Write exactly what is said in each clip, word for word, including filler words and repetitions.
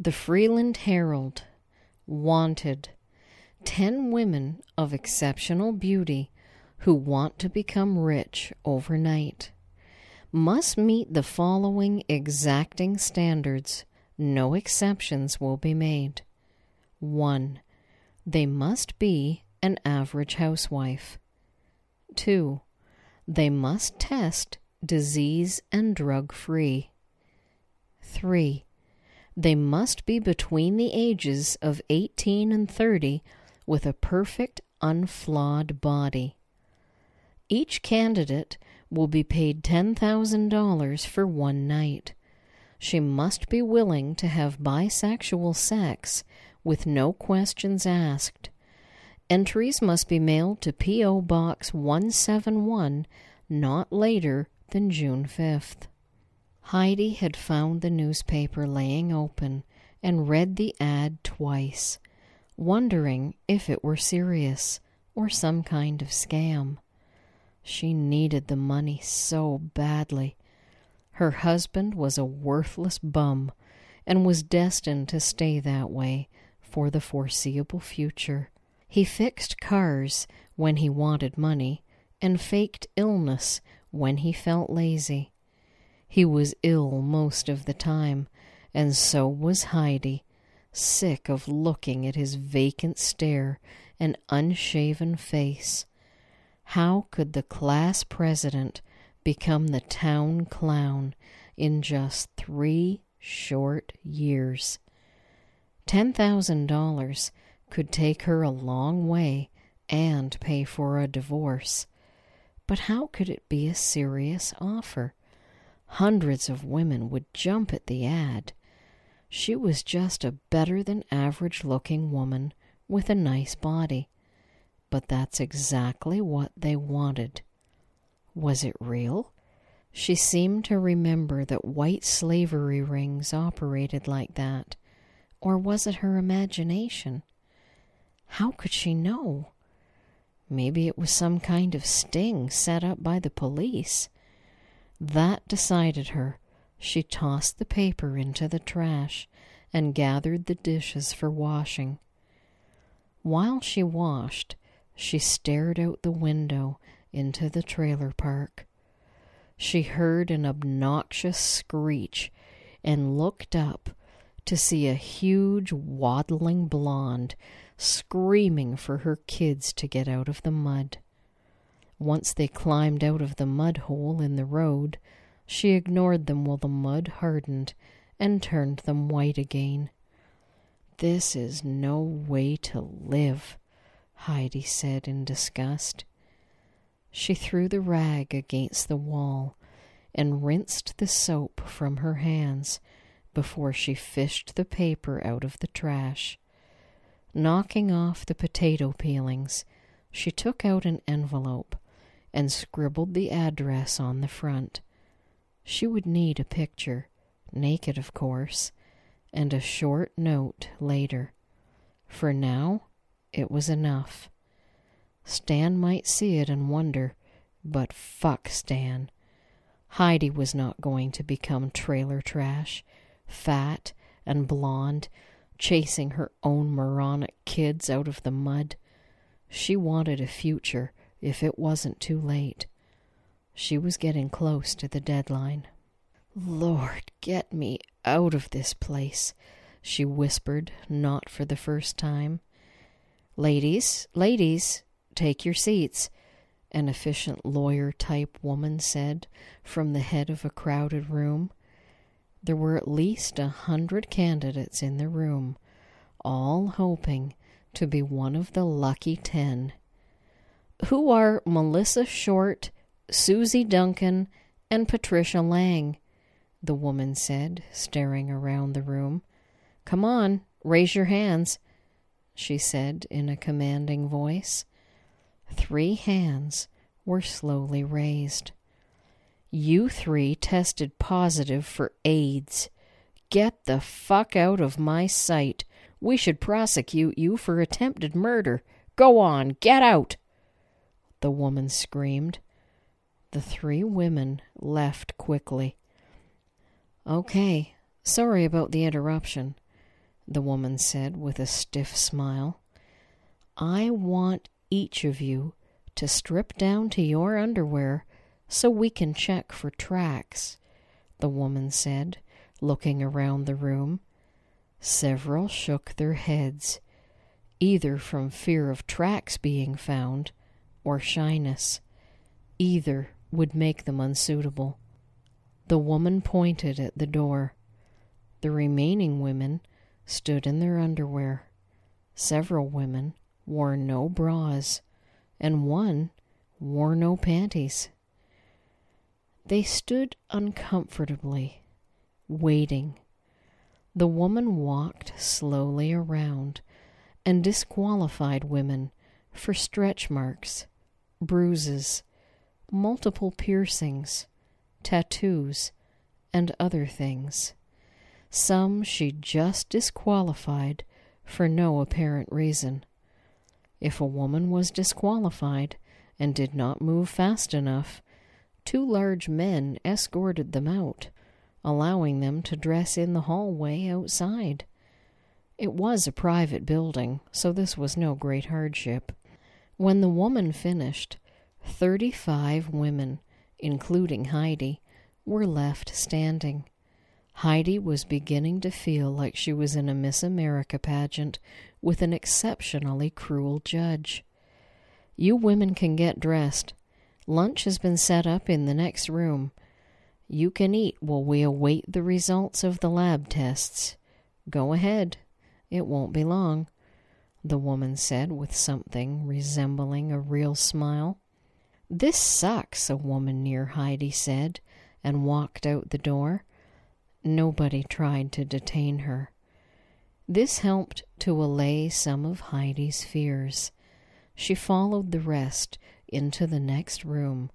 The Freeland Herald wanted ten women of exceptional beauty who want to become rich overnight. Must meet the following exacting standards. No exceptions will be made. one. They must be an average housewife. two. They must test disease and drug-free. three. They must be between the ages of eighteen and thirty with a perfect, unflawed body. Each candidate will be paid ten thousand dollars for one night. She must be willing to have bisexual sex with no questions asked. Entries must be mailed to P O Box one seventy-one not later than June fifth. Heidi had found the newspaper laying open and read the ad twice, wondering if it were serious or some kind of scam. She needed the money so badly. Her husband was a worthless bum and was destined to stay that way for the foreseeable future. He fixed cars when he wanted money and faked illness when he felt lazy. He was ill most of the time, and so was Heidi, sick of looking at his vacant stare and unshaven face. How could the class president become the town clown in just three short years? Ten thousand dollars could take her a long way and pay for a divorce. But how could it be a serious offer? Hundreds of women would jump at the ad. She was just a better-than-average-looking woman with a nice body. But that's exactly what they wanted. Was it real? She seemed to remember that white slavery rings operated like that. Or was it her imagination? How could she know? Maybe it was some kind of sting set up by the police. That decided her. She tossed the paper into the trash and gathered the dishes for washing. While she washed, she stared out the window into the trailer park. She heard an obnoxious screech and looked up to see a huge waddling blonde screaming for her kids to get out of the mud. Once they climbed out of the mud hole in the road, she ignored them while the mud hardened and turned them white again. "This is no way to live," Heidi said in disgust. She threw the rag against the wall and rinsed the soap from her hands before she fished the paper out of the trash. Knocking off the potato peelings, she took out an envelope and scribbled the address on the front. She would need a picture, naked of course, and a short note later. For now, it was enough. Stan might see it and wonder, but fuck Stan. Heidi was not going to become trailer trash, fat and blonde, chasing her own moronic kids out of the mud. She wanted a future if it wasn't too late. She was getting close to the deadline. "Lord, get me out of this place," she whispered, not for the first time. "Ladies, ladies, take your seats," an efficient lawyer-type woman said from the head of a crowded room. There were at least a hundred candidates in the room, all hoping to be one of the lucky ten. "Who are Melissa Short, Susie Duncan, and Patricia Lang?" the woman said, staring around the room. "Come on, raise your hands," she said in a commanding voice. Three hands were slowly raised. "You three tested positive for AIDS. Get the fuck out of my sight. We should prosecute you for attempted murder. Go on, get out!" the woman screamed. The three women left quickly. "Okay, sorry about the interruption. the woman said with a stiff smile. I want each of you to strip down to your underwear so we can check for tracks, the woman said, looking around the room. Several shook their heads, either from fear of tracks being found or shyness. Either would make them unsuitable. The woman pointed at the door. The remaining women stood in their underwear. Several women wore no bras, and one wore no panties. They stood uncomfortably, waiting. The woman walked slowly around and disqualified women for stretch marks, bruises, multiple piercings, tattoos, and other things. Some she just disqualified for no apparent reason. If a woman was disqualified and did not move fast enough, two large men escorted them out, allowing them to dress in the hallway outside. It was a private building, so this was no great hardship. When the woman finished, Thirty-five women, including Heidi, were left standing. Heidi was beginning to feel like she was in a Miss America pageant with an exceptionally cruel judge. You women can get dressed. Lunch has been set up in the next room. You can eat while we await the results of the lab tests. Go ahead. It won't be long, the woman said with something resembling a real smile. This sucks, a woman near Heidi said, and walked out the door. Nobody tried to detain her. This helped to allay some of Heidi's fears. She followed the rest into the next room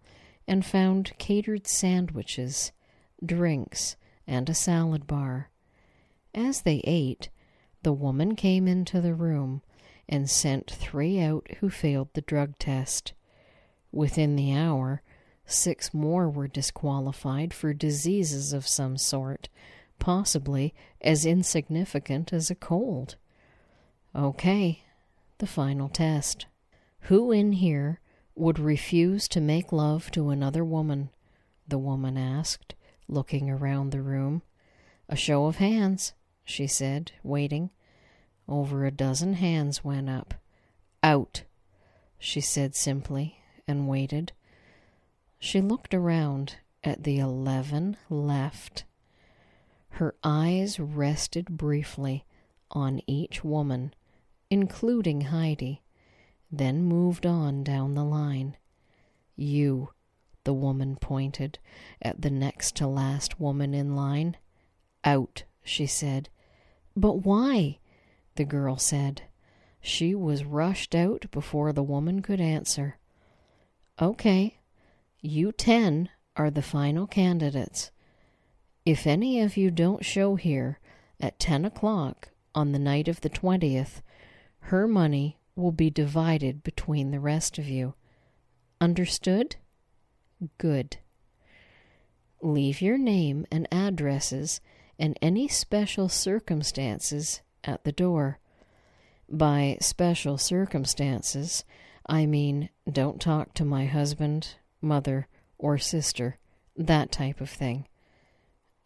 and found catered sandwiches, drinks, and a salad bar. As they ate, the woman came into the room and sent three out who failed the drug test. Within the hour, six more were disqualified for diseases of some sort, possibly as insignificant as a cold. Okay, the final test. Who in here would refuse to make love to another woman? The woman asked, looking around the room. A show of hands, she said, waiting. Over a dozen hands went up. Out, she said simply, and waited. She looked around at the eleven left. Her eyes rested briefly on each woman, including Heidi, then moved on down the line. You, the woman pointed at the next to last woman in line. Out, she said. But why? The girl said. She was rushed out before the woman could answer. Okay, you ten are the final candidates. If any of you don't show here at ten o'clock on the night of the twentieth, her money will be divided between the rest of you. Understood? Good. Leave your name and addresses and any special circumstances at the door. By special circumstances, I mean, don't talk to my husband, mother, or sister, that type of thing.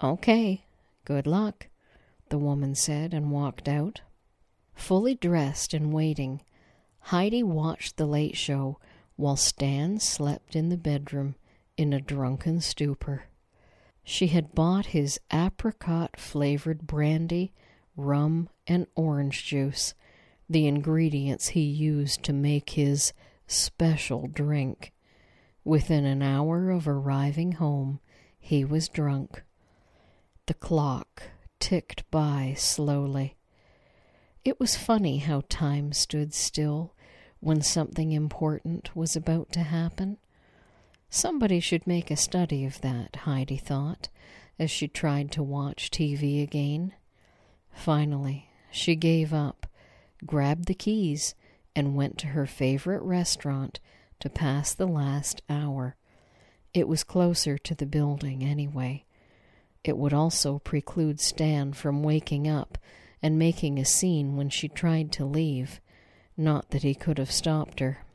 Okay, good luck, the woman said and walked out. Fully dressed and waiting, Heidi watched the late show while Stan slept in the bedroom in a drunken stupor. She had bought his apricot-flavored brandy, rum, and orange juice, the ingredients he used to make his special drink. Within an hour of arriving home, he was drunk. The clock ticked by slowly. It was funny how time stood still when something important was about to happen. Somebody should make a study of that, Heidi thought, as she tried to watch T V again. Finally, she gave up, grabbed the keys, and went to her favorite restaurant to pass the last hour. It was closer to the building anyway. It would also preclude Stan from waking up and making a scene when she tried to leave. Not that he could have stopped her.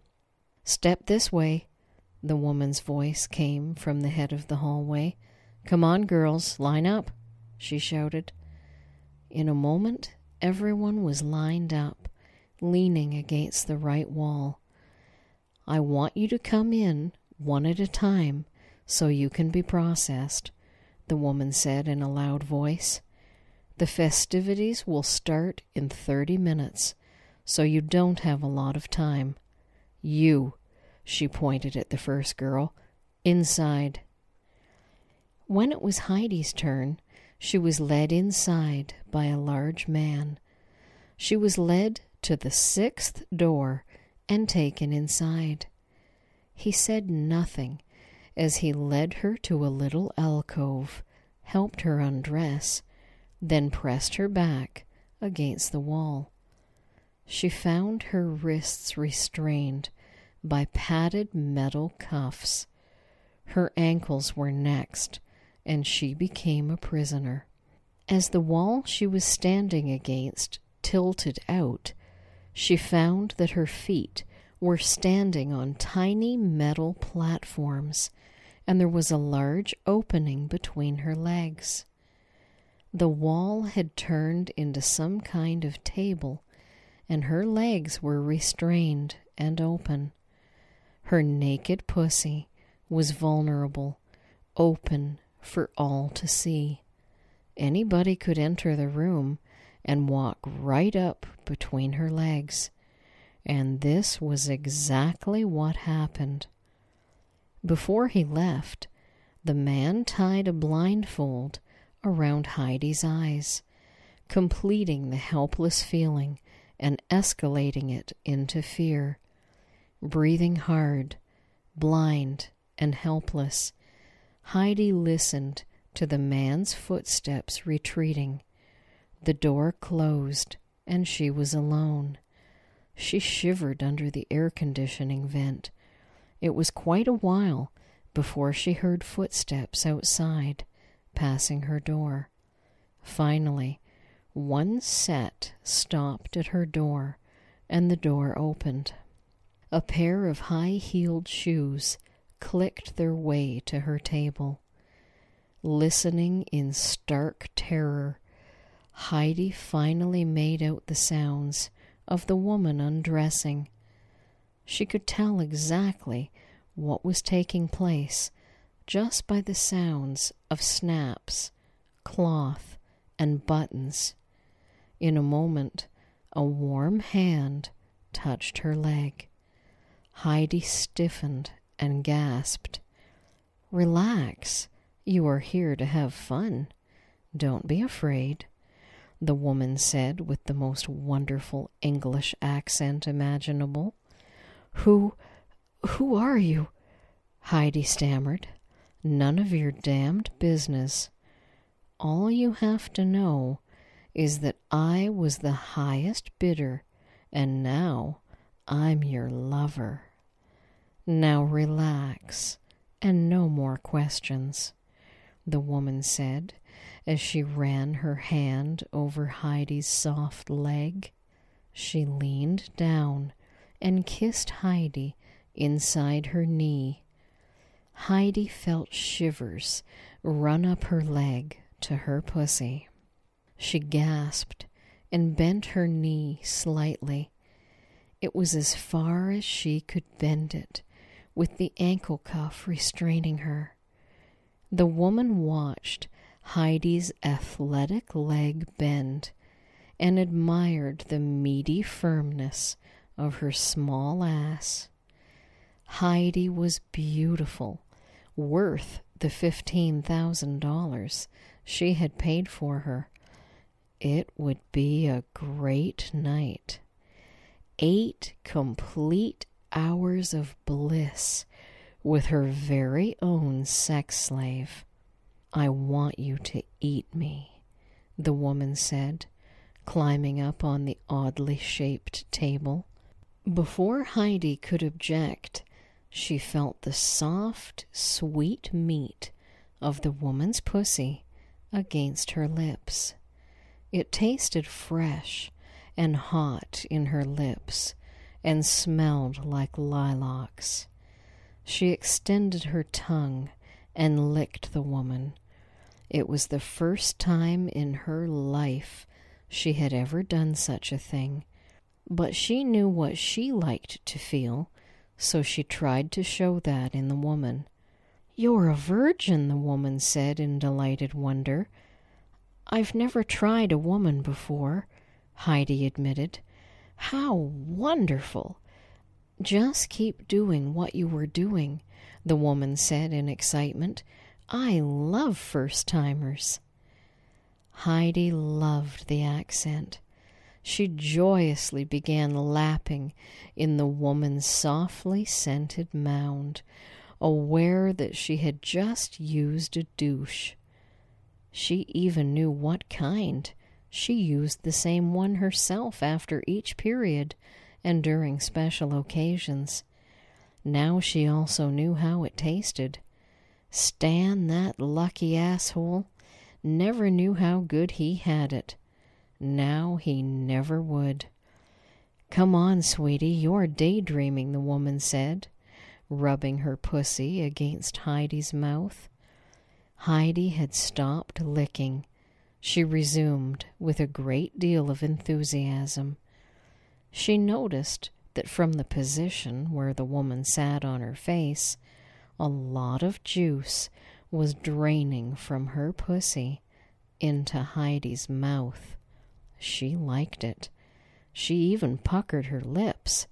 "Step this way," the woman's voice came from the head of the hallway. "Come on, girls, line up," she shouted. In a moment, everyone was lined up, leaning against the right wall. "I want you to come in one at a time so you can be processed," the woman said in a loud voice. "The festivities will start in thirty minutes, so you don't have a lot of time. You," she pointed at the first girl, "inside." When it was Heidi's turn, she was led inside by a large man. She was led to the sixth door and taken inside. He said nothing as he led her to a little alcove, helped her undress, then pressed her back against the wall. She found her wrists restrained by padded metal cuffs. Her ankles were next, and she became a prisoner. As the wall she was standing against tilted out, she found that her feet were standing on tiny metal platforms, and there was a large opening between her legs. The wall had turned into some kind of table, and her legs were restrained and open. Her naked pussy was vulnerable, open for all to see. Anybody could enter the room and walk right up between her legs. And this was exactly what happened. Before he left, the man tied a blindfold around Heidi's eyes, completing the helpless feeling and escalating it into fear. Breathing hard, blind, and helpless, Heidi listened to the man's footsteps retreating. The door closed, and she was alone. She shivered under the air conditioning vent. It was quite a while before she heard footsteps outside, passing her door. Finally, one set stopped at her door, and the door opened. A pair of high-heeled shoes clicked their way to her table. Listening in stark terror, Heidi finally made out the sounds of the woman undressing. She could tell exactly what was taking place just by the sounds of snaps, cloth, and buttons. In a moment, a warm hand touched her leg. Heidi stiffened and gasped. "Relax. You are here to have fun. Don't be afraid," the woman said with the most wonderful English accent imaginable. Who, who are you?" Heidi stammered. "None of your damned business. All you have to know is that I was the highest bidder, and now I'm your lover. Now relax, and no more questions," the woman said as she ran her hand over Heidi's soft leg. She leaned down and kissed Heidi inside her knee. Heidi felt shivers run up her leg to her pussy. She gasped and bent her knee slightly. It was as far as she could bend it, with the ankle cuff restraining her. The woman watched Heidi's athletic leg bend and admired the meaty firmness of her small ass. Heidi was beautiful, worth the fifteen thousand dollars she had paid for her. It would be a great night. Eight complete hours of bliss with her very own sex slave. "I want you to eat me," the woman said, climbing up on the oddly shaped table. Before Heidi could object, she felt the soft, sweet meat of the woman's pussy against her lips. It tasted fresh and hot in her lips and smelled like lilacs. She extended her tongue and licked the woman. It was the first time in her life she had ever done such a thing, but she knew what she liked to feel, so she tried to show that in the woman. "You're a virgin," the woman said in delighted wonder. "I've never tried a woman before," Heidi admitted. "How wonderful!" "Just keep doing what you were doing," the woman said in excitement. "I love first-timers." Heidi loved the accent. She joyously began lapping in the woman's softly scented mound, aware that she had just used a douche. She even knew what kind. She used the same one herself after each period and during special occasions. Now she also knew how it tasted. Stan, that lucky asshole, never knew how good he had it. Now he never would. "Come on, sweetie, you're daydreaming," the woman said, rubbing her pussy against Heidi's mouth. Heidi had stopped licking. She resumed with a great deal of enthusiasm. She noticed that from the position where the woman sat on her face, a lot of juice was draining from her pussy into Heidi's mouth. She liked it. She even puckered her lips,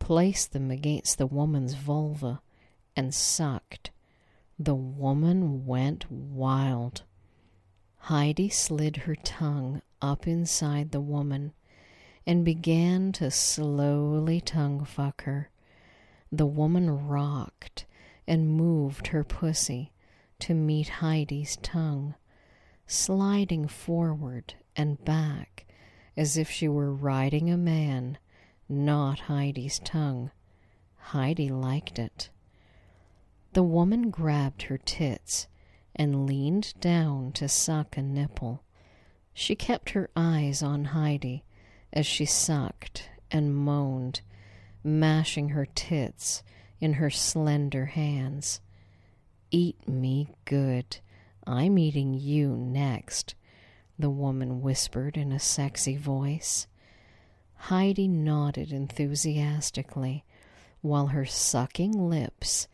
placed them against the woman's vulva, and sucked. The woman went wild. Heidi slid her tongue up inside the woman and began to slowly tongue fuck her. The woman rocked and moved her pussy to meet Heidi's tongue, sliding forward and back as if she were riding a man, not Heidi's tongue. Heidi liked it. The woman grabbed her tits and leaned down to suck a nipple. She kept her eyes on Heidi as she sucked and moaned, mashing her tits in her slender hands. "Eat me good. I'm eating you next," the woman whispered in a sexy voice. Heidi nodded enthusiastically while her sucking lips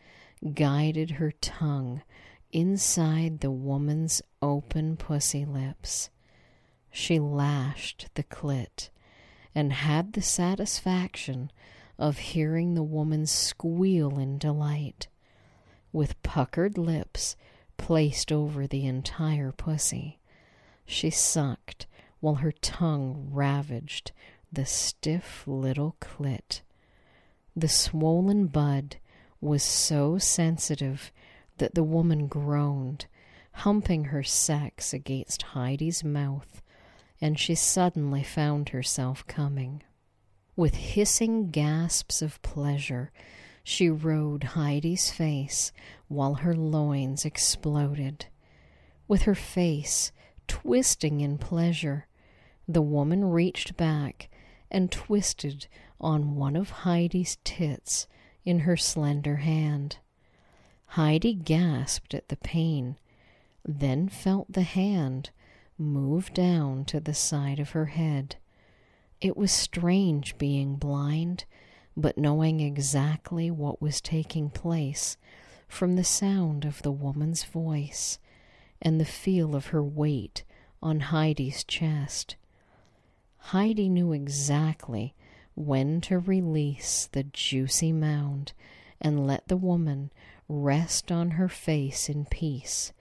guided her tongue inside the woman's open pussy lips. She lashed the clit and had the satisfaction of hearing the woman squeal in delight, with puckered lips placed over the entire pussy. She sucked while her tongue ravaged the stiff little clit. The swollen bud was so sensitive that the woman groaned, humping her sex against Heidi's mouth, and she suddenly found herself coming. With hissing gasps of pleasure, she rode Heidi's face while her loins exploded. With her face twisting in pleasure, the woman reached back and twisted on one of Heidi's tits in her slender hand. Heidi gasped at the pain, then felt the hand move down to the side of her head. It was strange being blind, but knowing exactly what was taking place from the sound of the woman's voice and the feel of her weight on Heidi's chest. Heidi knew exactly when to release the juicy mound and let the woman rest on her face in peace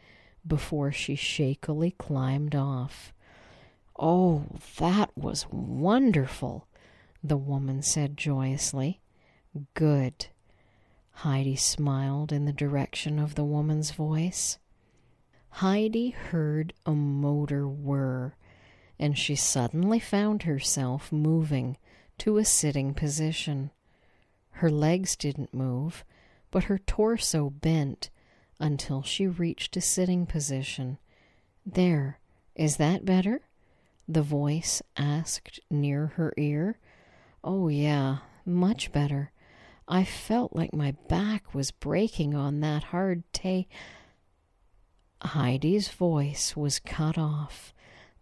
before she shakily climbed off. "Oh, that was wonderful," the woman said joyously. "Good." Heidi smiled in the direction of the woman's voice. Heidi heard a motor whir, and she suddenly found herself moving to a sitting position. Her legs didn't move, but her torso bent until she reached a sitting position. "There, is that better?" the voice asked near her ear. "Oh, yeah, much better. I felt like my back was breaking on that hard tay." Heidi's voice was cut off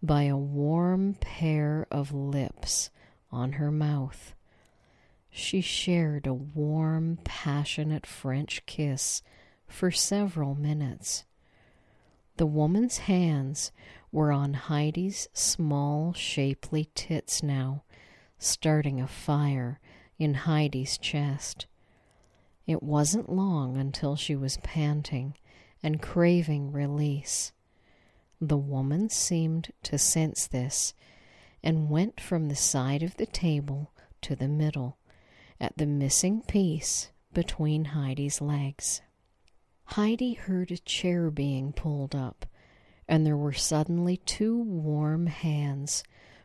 by a warm pair of lips on her mouth. She shared a warm, passionate French kiss for several minutes. The woman's hands were on Heidi's small, shapely tits now, starting a fire in Heidi's chest. It wasn't long until she was panting and craving release. The woman seemed to sense this and went from the side of the table to the middle at the missing piece between Heidi's legs. Heidi heard a chair being pulled up, and there were suddenly two warm hands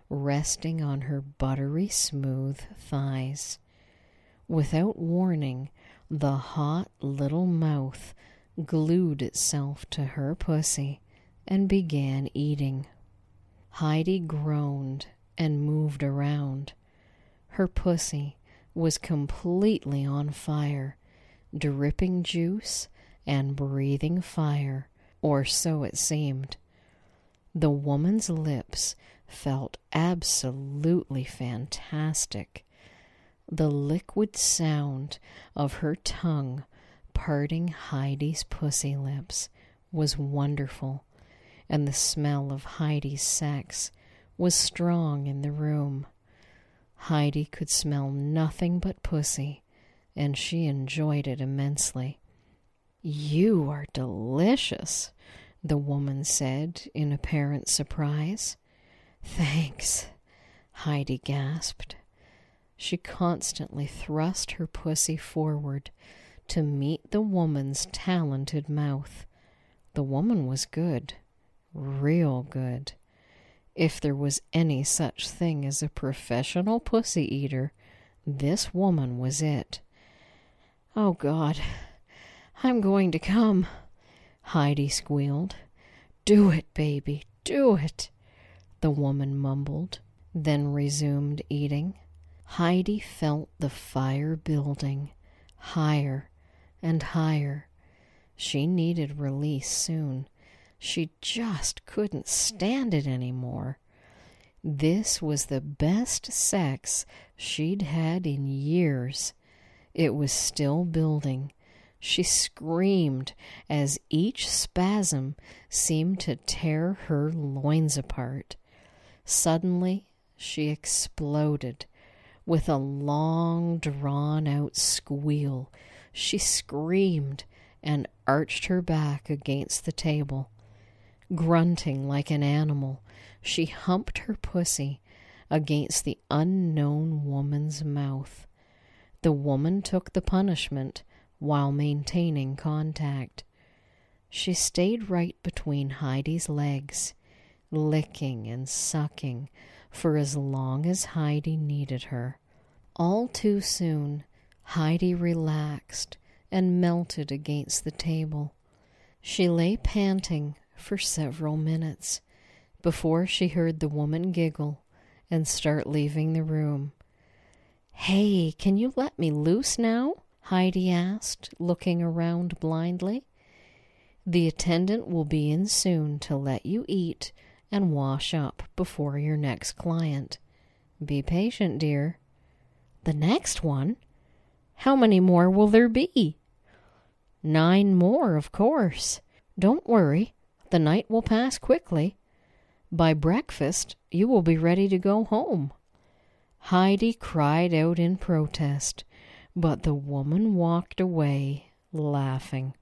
resting on her buttery smooth thighs. Without warning, the hot little mouth glued itself to her pussy and began eating. Heidi groaned and moved around. Her pussy was completely on fire, dripping juice and breathing fire, or so it seemed. The woman's lips felt absolutely fantastic. The liquid sound of her tongue parting Heidi's pussy lips was wonderful, and the smell of Heidi's sex was strong in the room. Heidi could smell nothing but pussy, and she enjoyed it immensely. "You are delicious," the woman said in apparent surprise. "Thanks," Heidi gasped. She constantly thrust her pussy forward to meet the woman's talented mouth. The woman was good, real good, if there was any such thing as a professional pussy eater. This woman was it. "Oh God, I'm going to come," Heidi squealed. "Do it, baby, do it," the woman mumbled, then resumed eating. Heidi felt the fire building, higher and higher. She needed release soon. She just couldn't stand it anymore. This was the best sex she'd had in years. It was still building. She screamed as each spasm seemed to tear her loins apart. Suddenly, she exploded. With a long, drawn-out squeal, she screamed and arched her back against the table. Grunting like an animal, she humped her pussy against the unknown woman's mouth. The woman took the punishment while maintaining contact. She stayed right between Heidi's legs, licking and sucking for as long as Heidi needed her. All too soon, Heidi relaxed and melted against the table. She lay panting for several minutes before she heard the woman giggle and start leaving the room. "Hey, can you let me loose now?" Heidi asked, looking around blindly. "The attendant will be in soon to let you eat and wash up before your next client. Be patient, dear." "The next one? How many more will there be?" "Nine more, of course. Don't worry. The night will pass quickly. By breakfast, you will be ready to go home." Heidi cried out in protest, but the woman walked away, laughing.